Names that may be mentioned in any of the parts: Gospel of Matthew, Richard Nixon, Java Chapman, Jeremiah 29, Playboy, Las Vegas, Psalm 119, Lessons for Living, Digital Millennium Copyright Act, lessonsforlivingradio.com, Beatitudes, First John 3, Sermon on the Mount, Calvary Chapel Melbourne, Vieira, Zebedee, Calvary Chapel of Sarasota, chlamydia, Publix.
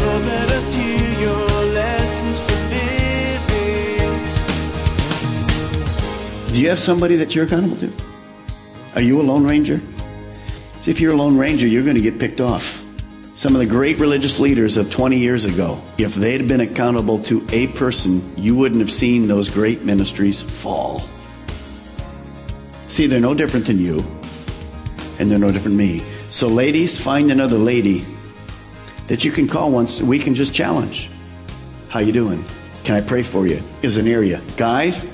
Lord, let us hear your lessons for living. Do you have somebody that you're accountable to? Are you a Lone Ranger? See, if you're a Lone Ranger, you're going to get picked off. Some of the great religious leaders of 20 years ago, if they had been accountable to a person, you wouldn't have seen those great ministries fall. See, they're no different than you, and they're no different than me. So ladies, find another lady that you can call once a week and just challenge. How you doing? Can I pray for you? Is an area. Guys,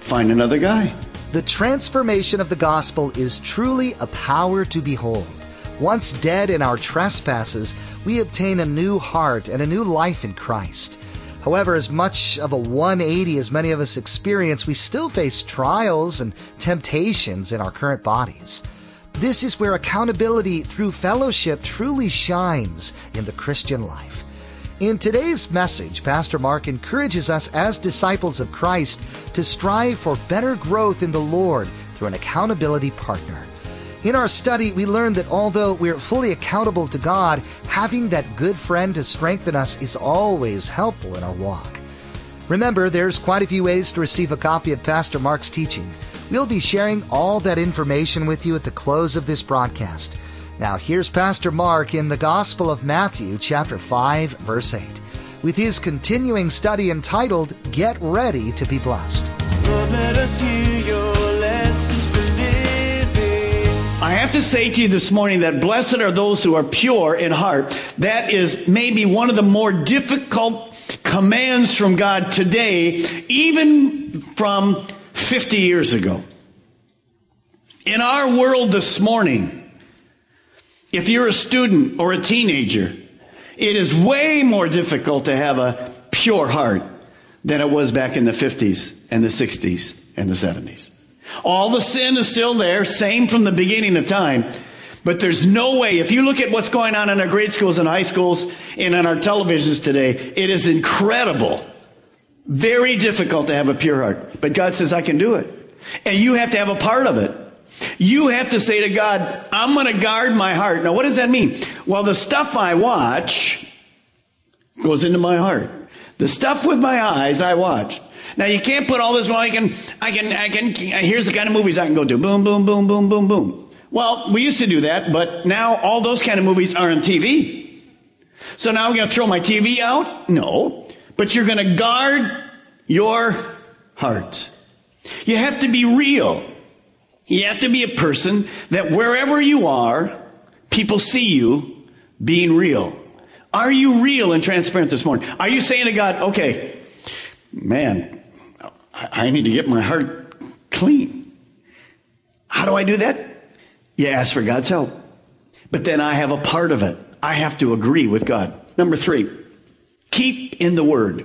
find another guy. The transformation of the gospel is truly a power to behold. Once dead in our trespasses, we obtain a new heart and a new life in Christ. However, as much of a 180 as many of us experience, we still face trials and temptations in our current bodies. This is where accountability through fellowship truly shines in the Christian life. In today's message, Pastor Mark encourages us as disciples of Christ to strive for better growth in the Lord through an accountability partner. In our study, we learned that although we're fully accountable to God, having that good friend to strengthen us is always helpful in our walk. Remember, there's quite a few ways to receive a copy of Pastor Mark's teaching. We'll be sharing all that information with you at the close of this broadcast. Now, here's Pastor Mark in the Gospel of Matthew, chapter 5, verse 8, with his continuing study entitled, Get Ready to be Blessed. Lord, let us hear your lessons for living. I have to say to you this morning that blessed are those who are pure in heart. That is maybe one of the more difficult commands from God today, even from 50 years ago. In our world this morning, if you're a student or a teenager, it is way more difficult to have a pure heart than it was back in the 50s and the 60s and the 70s. All the sin is still there, same from the beginning of time, but there's no way. If you look at what's going on in our grade schools and high schools and on our televisions today, it is incredible. Very difficult to have a pure heart. But God says, I can do it. And you have to have a part of it. You have to say to God, I'm going to guard my heart. Now, what does that mean? Well, the stuff I watch goes into my heart. The stuff with my eyes, I watch. Now, you can't put all this, well, here's the kind of movies I can go do. Boom, boom, boom, boom, boom, boom. Well, we used to do that, but now all those kind of movies are on TV. So now I'm going to throw my TV out? No. But you're going to guard your heart. You have to be real. You have to be a person that wherever you are, people see you being real. Are you real and transparent this morning? Are you saying to God, okay, man, I need to get my heart clean. How do I do that? You ask for God's help. But then I have a part of it. I have to agree with God. Number 3, keep in the Word.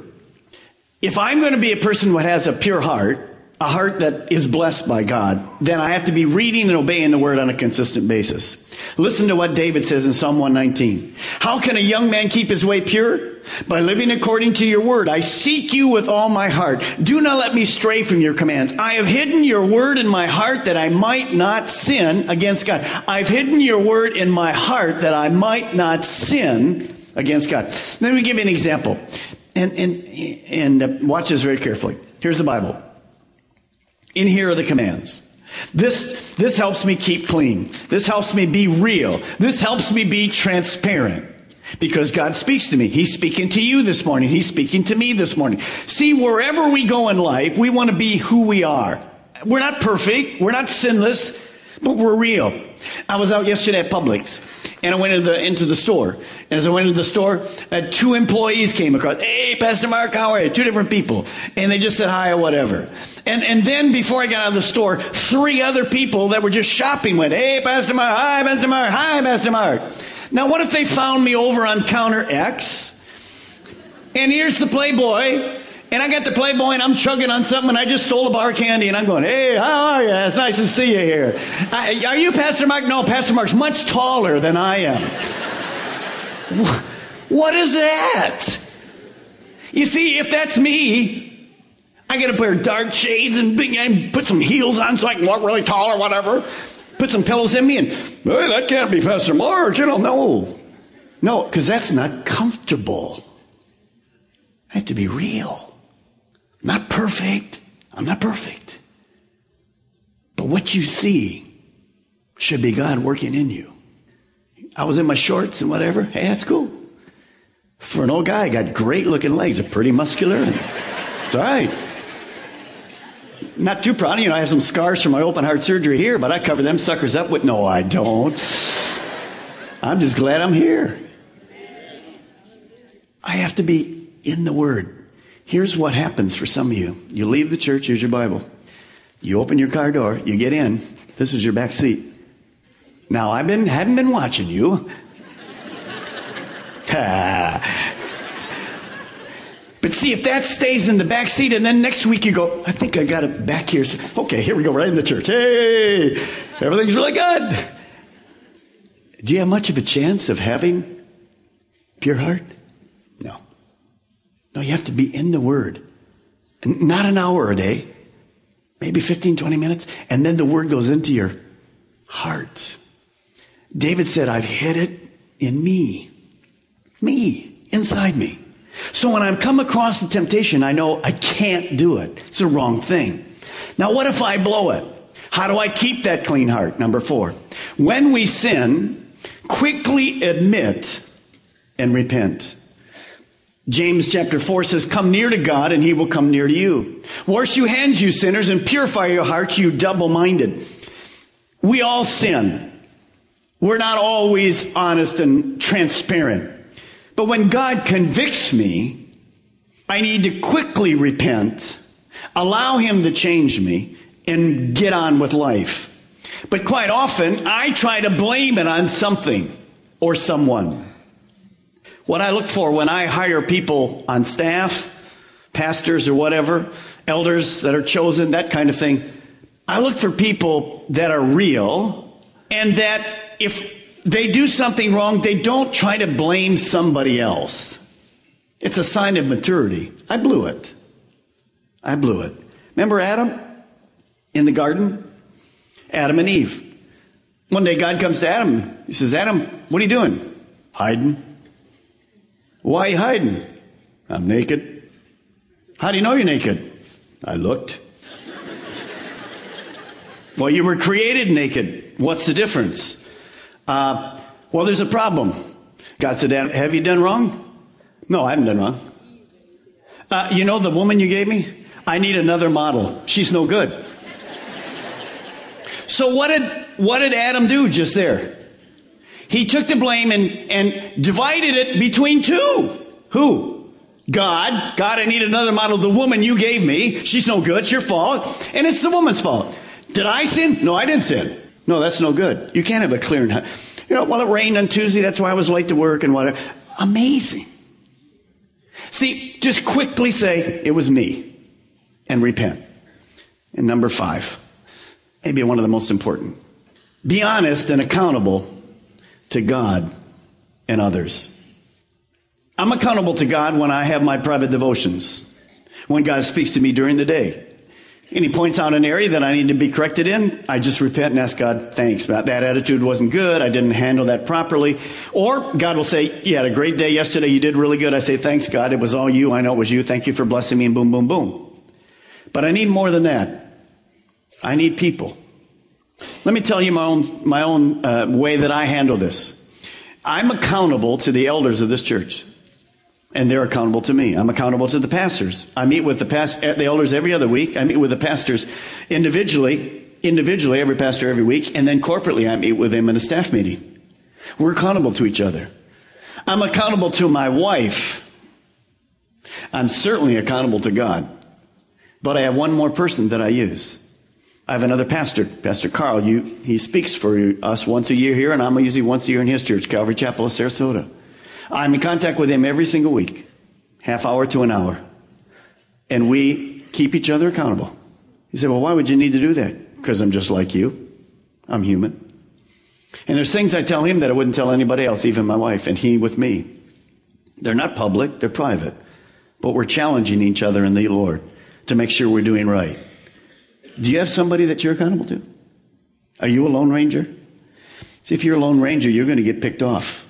If I'm going to be a person that has a pure heart, a heart that is blessed by God, then I have to be reading and obeying the Word on a consistent basis. Listen to what David says in Psalm 119. How can a young man keep his way pure? By living according to your Word. I seek you with all my heart. Do not let me stray from your commands. I have hidden your Word in my heart that I might not sin against God. I've hidden your Word in my heart that I might not sin against God. Let me give you an example. And watch this very carefully. Here's the Bible. In here are the commands. This helps me keep clean. This helps me be real. This helps me be transparent. Because God speaks to me. He's speaking to you this morning. He's speaking to me this morning. See, wherever we go in life, we want to be who we are. We're not perfect. We're not sinless. But we're real. I was out yesterday at Publix, and I went into the store. And as I went into the store, two employees came across. Hey, Pastor Mark, how are you? Two different people. And they just said hi or whatever. And then before I got out of the store, three other people that were just shopping went, hey, Pastor Mark, hi, Pastor Mark, hi, Pastor Mark. Now, what if they found me over on counter X? And here's the Playboy. And I got the Playboy, and I'm chugging on something, and I just stole a bar of candy, and I'm going, hey, how are you? It's nice to see you here. Are you Pastor Mark? No, Pastor Mark's much taller than I am. What is that? You see, if that's me, I got a pair of dark shades and put some heels on so I can walk really tall or whatever. Put some pillows in me, and, hey, that can't be Pastor Mark. You don't know. No, because that's not comfortable. I have to be real. Not perfect. I'm not perfect. But what you see should be God working in you. I was in my shorts and whatever. Hey, that's cool. For an old guy, I got great looking legs. They're pretty muscular. It's all right. Not too proud. You know, I have some scars from my open heart surgery here, but I cover them suckers up with, no, I don't. I'm just glad I'm here. I have to be in the Word. Here's what happens for some of you. You leave the church, here's your Bible. You open your car door, you get in, this is your back seat. Now, hadn't been watching you. But see, if that stays in the back seat, and then next week you go, I think I got it back here. Okay, here we go, right in the church. Hey, everything's really good. Do you have much of a chance of having pure heart? No. No, you have to be in the Word. Not an hour a day, maybe 15, 20 minutes, and then the Word goes into your heart. David said, I've hid it in me. Me, inside me. So when I come across the temptation, I know I can't do it. It's the wrong thing. Now, what if I blow it? How do I keep that clean heart? Number 4, when we sin, quickly admit and repent. James chapter 4 says, come near to God and he will come near to you. Wash your hands, you sinners, and purify your hearts, you double-minded. We all sin. We're not always honest and transparent. But when God convicts me, I need to quickly repent, allow him to change me, and get on with life. But quite often, I try to blame it on something or someone. What I look for when I hire people on staff, pastors or whatever, elders that are chosen, that kind of thing, I look for people that are real and that if they do something wrong, they don't try to blame somebody else. It's a sign of maturity. I blew it. Remember Adam in the garden? Adam and Eve. One day God comes to Adam. He says, Adam, what are you doing? Hiding. Why are you hiding? I'm naked. How do you know you're naked? I looked. Well, you were created naked. What's the difference? Well, there's a problem. God said, have you done wrong? No, I haven't done wrong. You know the woman you gave me? I need another model. She's no good. So what did Adam do just there? He took the blame and divided it between two. Who? God. God, I need another model. The woman you gave me. She's no good. It's your fault. And it's the woman's fault. Did I sin? No, I didn't sin. No, that's no good. You can't have a clear and well, it rained on Tuesday. That's why I was late to work and whatever. Amazing. See, just quickly say, it was me. And repent. And number 5. Maybe one of the most important. Be honest and accountable to God and others. I'm accountable to God when I have my private devotions, when God speaks to me during the day. And he points out an area that I need to be corrected in, I just repent and ask God, thanks, that attitude wasn't good, I didn't handle that properly. Or God will say, you had a great day yesterday, you did really good. I say, thanks, God, it was all you, I know it was you, thank you for blessing me, and boom, boom, boom. But I need more than that. I need people. Let me tell you my own way that I handle this. I'm accountable to the elders of this church, and they're accountable to me. I'm accountable to the pastors. I meet with the elders every other week. I meet with the pastors individually. individually, every pastor every week, and then corporately I meet with him in a staff meeting. We're accountable to each other. I'm accountable to my wife. I'm certainly accountable to God. But I have one more person that I use. I have another pastor, Pastor Carl. He speaks for us once a year here, and I'm usually once a year in his church, Calvary Chapel of Sarasota. I'm in contact with him every single week, half hour to an hour. And we keep each other accountable. You say, well, why would you need to do that? Because I'm just like you. I'm human. And there's things I tell him that I wouldn't tell anybody else, even my wife, and he with me. They're not public, they're private. But we're challenging each other in the Lord to make sure we're doing right. Do you have somebody that you're accountable to? Are you a Lone Ranger? See, if you're a Lone Ranger, you're going to get picked off.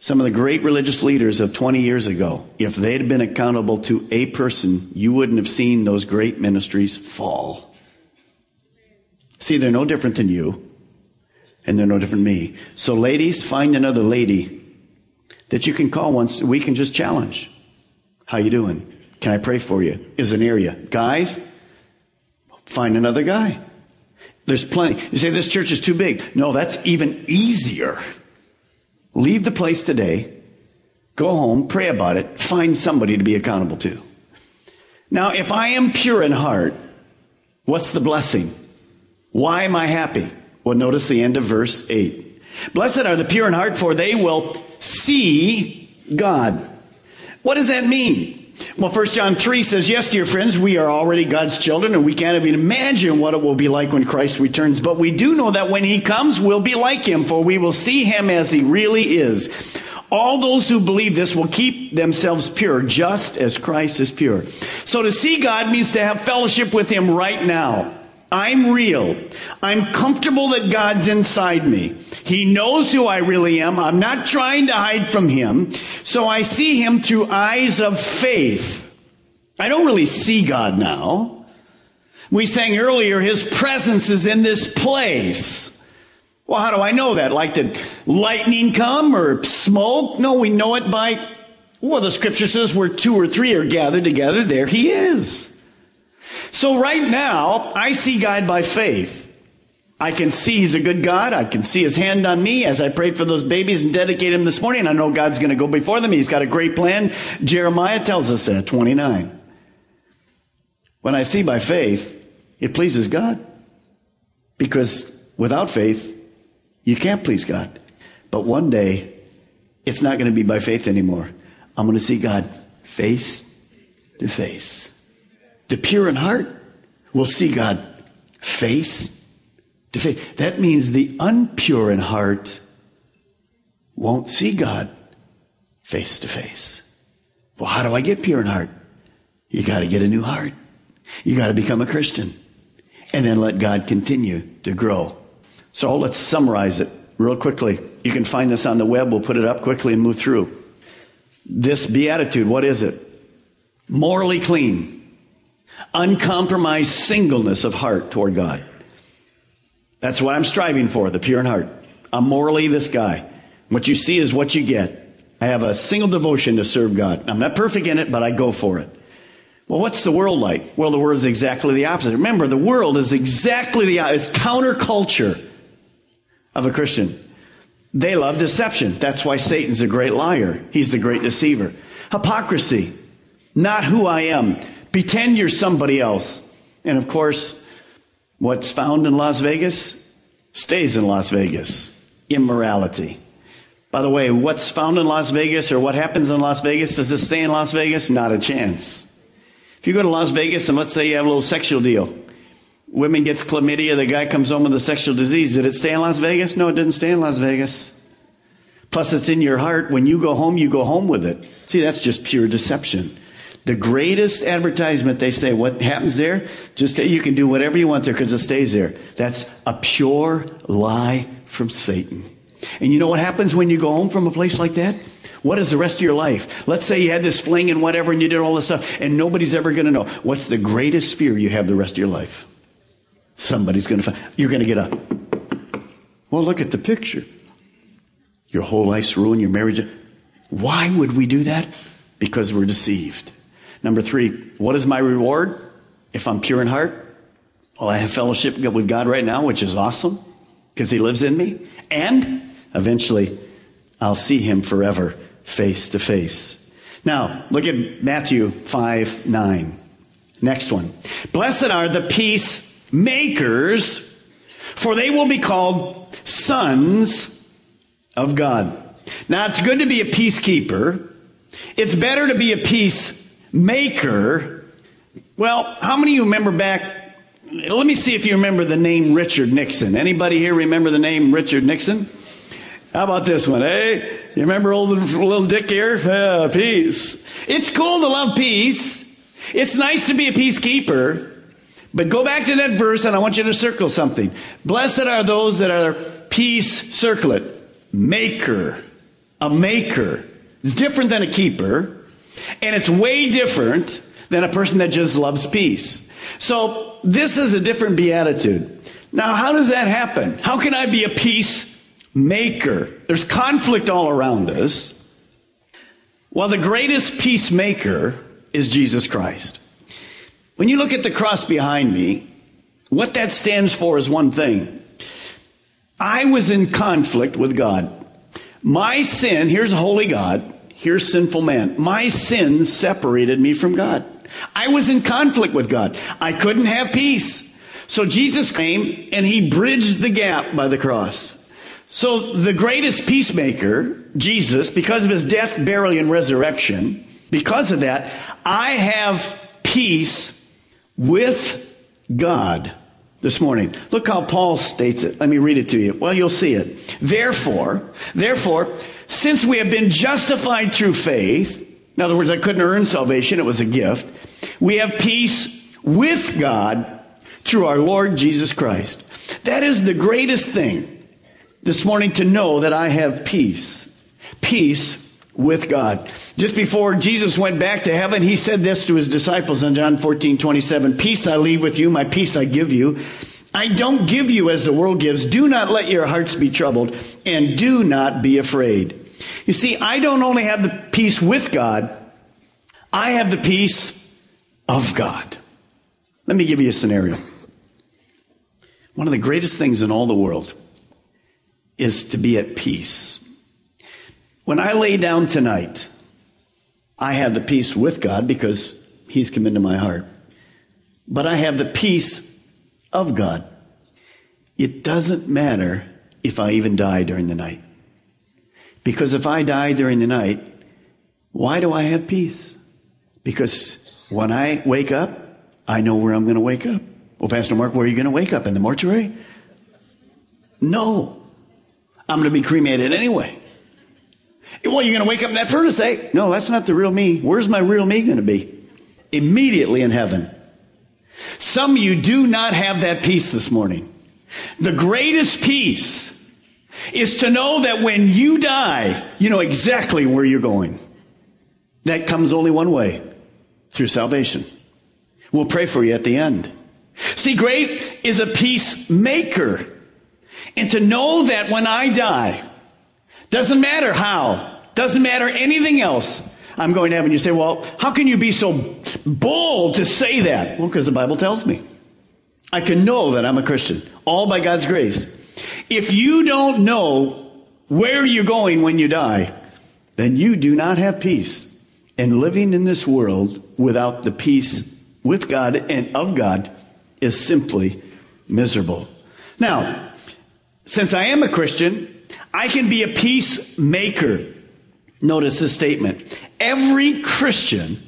Some of the great religious leaders of 20 years ago, if they had been accountable to a person, you wouldn't have seen those great ministries fall. See, they're no different than you, and they're no different than me. So ladies, find another lady that you can call once. We can just challenge. How you doing? Can I pray for you? Is an area. Guys, find another guy. There's plenty. You say, this church is too big. No, that's even easier. Leave the place today. Go home. Pray about it. Find somebody to be accountable to. Now, if I am pure in heart, what's the blessing? Why am I happy? Well, notice the end of verse 8. Blessed are the pure in heart, for they will see God. What does that mean? Well, First John 3 says, yes, dear friends, we are already God's children, and we can't even imagine what it will be like when Christ returns. But we do know that when he comes, we'll be like him, for we will see him as he really is. All those who believe this will keep themselves pure, just as Christ is pure. So to see God means to have fellowship with him right now. I'm real. I'm comfortable that God's inside me. He knows who I really am. I'm not trying to hide from him. So I see him through eyes of faith. I don't really see God now. We sang earlier, his presence is in this place. Well, how do I know that? Like, did lightning come or smoke? No, we know it by, well, the scripture says where two or three are gathered together, there he is. So right now, I see God by faith. I can see he's a good God. I can see his hand on me as I prayed for those babies and dedicated them this morning. I know God's going to go before them. He's got a great plan. Jeremiah tells us that, 29. When I see by faith, it pleases God. Because without faith, you can't please God. But one day, it's not going to be by faith anymore. I'm going to see God face to face. The pure in heart will see God face to face. That means the unpure in heart won't see God face to face. Well, how do I get pure in heart? You got to get a new heart. You got to become a Christian and then let God continue to grow. So let's summarize it real quickly. You can find this on the web. We'll put it up quickly and move through. This beatitude, what is it? Morally clean. Uncompromised singleness of heart toward God. That's what I'm striving for, the pure in heart. I'm morally this guy. What you see is what you get. I have a single devotion to serve God. I'm not perfect in it, but I go for it. Well, what's the world like? Well, the world is exactly the opposite. Remember, the world is exactly the opposite. It's counterculture of a Christian. They love deception. That's why Satan's a great liar. He's the great deceiver. Hypocrisy. Not who I am. Pretend you're somebody else. And of course, what's found in Las Vegas stays in Las Vegas. Immorality. By the way, what's found in Las Vegas or what happens in Las Vegas, does this stay in Las Vegas? Not a chance. If you go to Las Vegas and let's say you have a little sexual deal. Women gets chlamydia, the guy comes home with a sexual disease. Did it stay in Las Vegas? No, it didn't stay in Las Vegas. Plus, it's in your heart. When you go home with it. See, that's just pure deception. The greatest advertisement, they say, what happens there? Just that you can do whatever you want there because it stays there. That's a pure lie from Satan. And you know what happens when you go home from a place like that? What is the rest of your life? Let's say you had this fling and whatever and you did all this stuff and nobody's ever going to know. What's the greatest fear you have the rest of your life? Somebody's going to find. You're going to get a, well, look at the picture. Your whole life's ruined, your marriage. Why would we do that? Because we're deceived. Number 3, what is my reward if I'm pure in heart? Well, I have fellowship with God right now, which is awesome because he lives in me. And eventually, I'll see him forever face to face. Now, look at Matthew 5:9. Next one. Blessed are the peacemakers, for they will be called sons of God. Now, it's good to be a peacekeeper. It's better to be a peacemaker. Well, how many of you remember back? Let me see if you remember the name Richard Nixon. Anybody here remember the name Richard Nixon? How about this one, eh? You remember old little Dick here? Peace. It's cool to love peace. It's nice to be a peacekeeper. But go back to that verse, and I want you to circle something. Blessed are those that are peace, circle it. Maker. A maker. It's different than a keeper. And it's way different than a person that just loves peace. So this is a different beatitude. Now, how does that happen? How can I be a peacemaker? There's conflict all around us. Well, the greatest peacemaker is Jesus Christ. When you look at the cross behind me, what that stands for is one thing. I was in conflict with God. My sin, here's a holy God, here's sinful man. My sin separated me from God. I was in conflict with God. I couldn't have peace. So Jesus came and he bridged the gap by the cross. So the greatest peacemaker, Jesus, because of his death, burial, and resurrection, because of that, I have peace with God this morning. Look how Paul states it. Let me read it to you. Well, you'll see it. Therefore, since we have been justified through faith, in other words, I couldn't earn salvation. It was a gift. We have peace with God through our Lord Jesus Christ. That is the greatest thing this morning, to know that I have peace. Peace with God. Just before Jesus went back to heaven, he said this to his disciples in John 14:27. Peace I leave with you, my peace I give you. I don't give you as the world gives. Do not let your hearts be troubled, and do not be afraid. You see, I don't only have the peace with God, I have the peace of God. Let me give you a scenario. One of the greatest things in all the world is to be at peace. When I lay down tonight, I have the peace with God because he's come into my heart. But I have the peace of God. It doesn't matter if I even die during the night. Because if I die during the night, why do I have peace? Because when I wake up, I know where I'm going to wake up. Well, Pastor Mark, where are you going to wake up? In the mortuary? No. I'm going to be cremated anyway. Well, you're going to wake up in that furnace, eh? No, that's not the real me. Where's my real me going to be? Immediately in heaven. Some of you do not have that peace this morning. The greatest peace is to know that when you die, you know exactly where you're going. That comes only one way, through salvation. We'll pray for you at the end. See, great is a peacemaker. And to know that when I die, doesn't matter how, doesn't matter anything else, I'm going to heaven. You say, well, how can you be so bold to say that? Well, because the Bible tells me. I can know that I'm a Christian, all by God's grace. If you don't know where you're going when you die, then you do not have peace. And living in this world without the peace with God and of God is simply miserable. Now, since I am a Christian, I can be a peacemaker. Notice this statement. Every Christian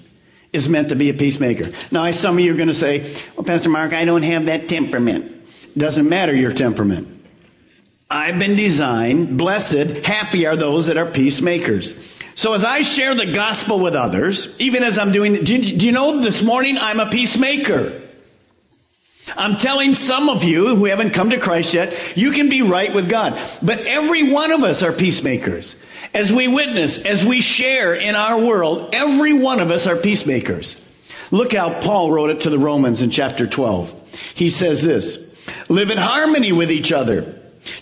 is meant to be a peacemaker. Now, some of you are going to say, well, Pastor Mark, I don't have that temperament. Doesn't matter your temperament. I've been designed, blessed, happy are those that are peacemakers. So as I share the gospel with others, even as I'm doing, do you know this morning I'm a peacemaker? I'm telling some of you who haven't come to Christ yet, you can be right with God. But every one of us are peacemakers. As we witness, as we share in our world, every one of us are peacemakers. Look how Paul wrote it to the Romans in chapter 12. He says this, live in harmony with each other.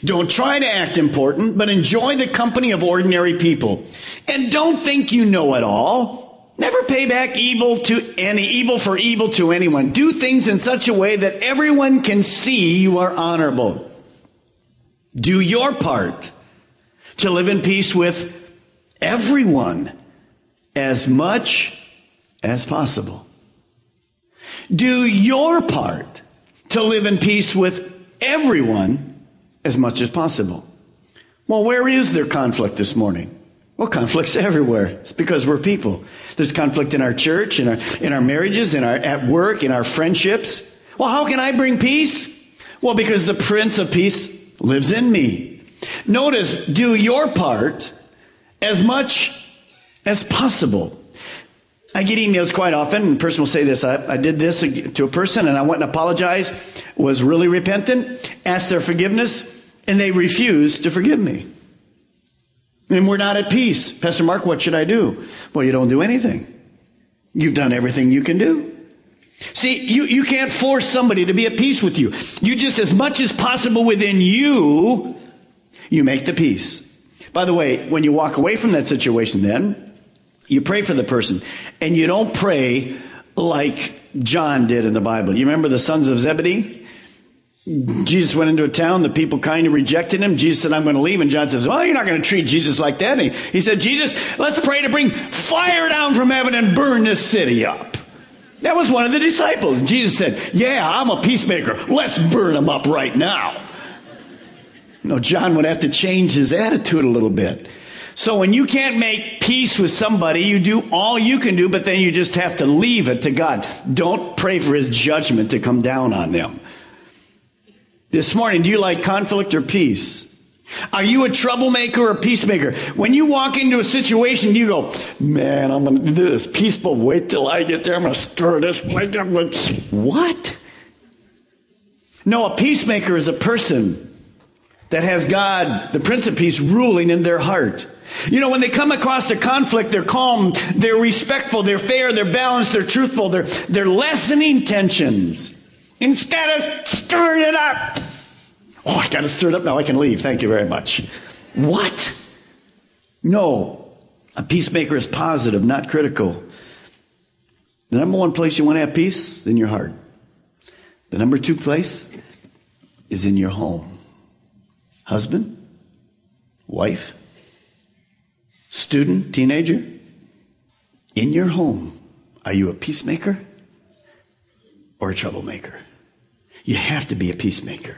Don't try to act important, but enjoy the company of ordinary people. And don't think you know it all. Never pay back evil for evil to anyone. Do things in such a way that everyone can see you are honorable. Do your part to live in peace with everyone as much as possible. Do your part to live in peace with everyone as much as possible. Well, where is there conflict this morning? Well, conflict's everywhere. It's because we're people. There's conflict in our church, in our marriages, at work, in our friendships. Well, how can I bring peace? Well, because the Prince of Peace lives in me. Notice, do your part as much as possible. I get emails quite often, and a person will say this, I did this to a person, and I went and apologized, was really repentant, asked their forgiveness, and they refused to forgive me. And we're not at peace. Pastor Mark, what should I do? Well, you don't do anything. You've done everything you can do. See, you can't force somebody to be at peace with you. You just, as much as possible within you, you make the peace. By the way, when you walk away from that situation then, you pray for the person, and you don't pray like John did in the Bible. You remember the sons of Zebedee? Jesus went into a town. The people kind of rejected him. Jesus said, I'm going to leave. And John says, well, you're not going to treat Jesus like that. And he said, Jesus, let's pray to bring fire down from heaven and burn this city up. That was one of the disciples. And Jesus said, yeah, I'm a peacemaker. Let's burn them up right now. No, John would have to change his attitude a little bit. So when you can't make peace with somebody, you do all you can do, but then you just have to leave it to God. Don't pray for his judgment to come down on them. This morning, do you like conflict or peace? Are you a troublemaker or a peacemaker? When you walk into a situation, you go, man, I'm going to do this peaceful. Wait till I get there. I'm going to stir this plate up. What? No, a peacemaker is a person that has God, the Prince of Peace, ruling in their heart. You know, when they come across a conflict, they're calm, they're respectful, they're fair, they're balanced, they're truthful, they're lessening tensions. Instead of stirring it up. Oh, I got to stir it up now, I can leave, thank you very much. What? No, a peacemaker is positive, not critical. The number one place you want to have peace is in your heart. The number two place is in your home. Husband, wife, student, teenager, in your home, are you a peacemaker or a troublemaker? You have to be a peacemaker.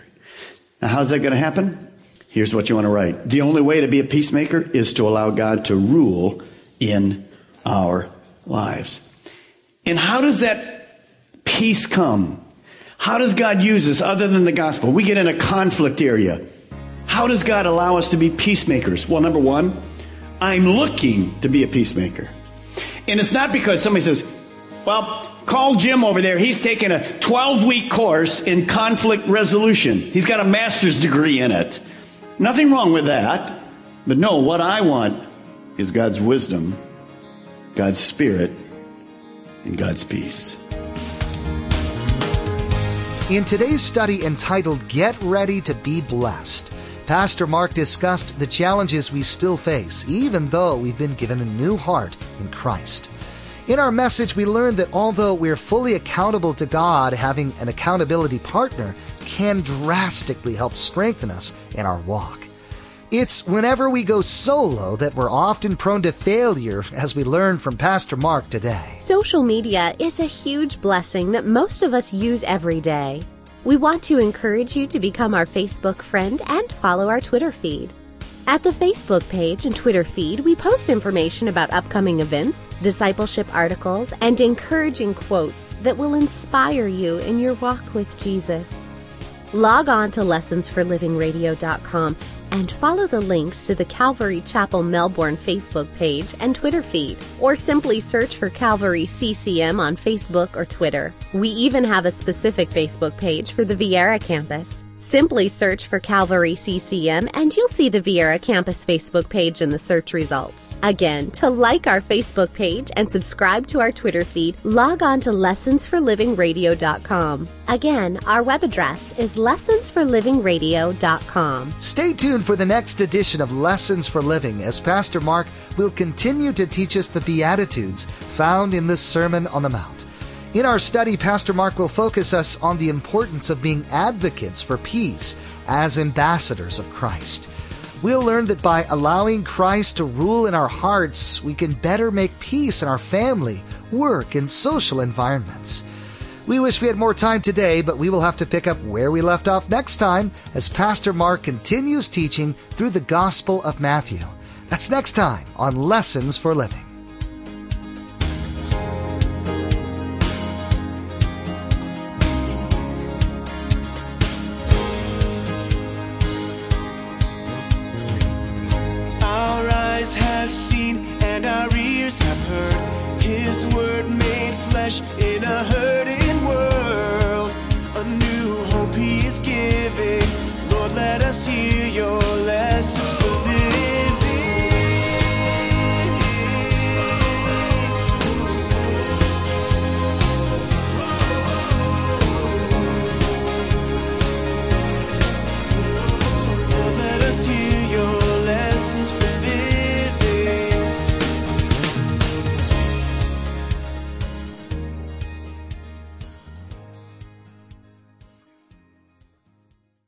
Now, how's that going to happen? Here's what you want to write. The only way to be a peacemaker is to allow God to rule in our lives. And how does that peace come? How does God use this other than the gospel? We get in a conflict area. How does God allow us to be peacemakers? Well, number one, I'm looking to be a peacemaker. And it's not because somebody says, well, call Jim over there. He's taking a 12-week course in conflict resolution. He's got a master's degree in it. Nothing wrong with that. But no, what I want is God's wisdom, God's spirit, and God's peace. In today's study entitled, Get Ready to Be Blessed, Pastor Mark discussed the challenges we still face, even though we've been given a new heart in Christ. In our message, we learned that although we're fully accountable to God, having an accountability partner can drastically help strengthen us in our walk. It's whenever we go solo that we're often prone to failure, as we learn from Pastor Mark today. Social media is a huge blessing that most of us use every day. We want to encourage you to become our Facebook friend and follow our Twitter feed. At the Facebook page and Twitter feed, we post information about upcoming events, discipleship articles, and encouraging quotes that will inspire you in your walk with Jesus. Log on to lessonsforlivingradio.com and follow the links to the Calvary Chapel Melbourne Facebook page and Twitter feed, or simply search for Calvary CCM on Facebook or Twitter. We even have a specific Facebook page for the Vieira campus. Simply search for Calvary CCM and you'll see the Vieira Campus Facebook page in the search results. Again, to like our Facebook page and subscribe to our Twitter feed, log on to lessonsforlivingradio.com. Again, our web address is lessonsforlivingradio.com. Stay tuned for the next edition of Lessons for Living as Pastor Mark will continue to teach us the Beatitudes found in this Sermon on the Mount. In our study, Pastor Mark will focus us on the importance of being advocates for peace as ambassadors of Christ. We'll learn that by allowing Christ to rule in our hearts, we can better make peace in our family, work, and social environments. We wish we had more time today, but we will have to pick up where we left off next time as Pastor Mark continues teaching through the Gospel of Matthew. That's next time on Lessons for Living. Have seen and our ears have heard His word made flesh.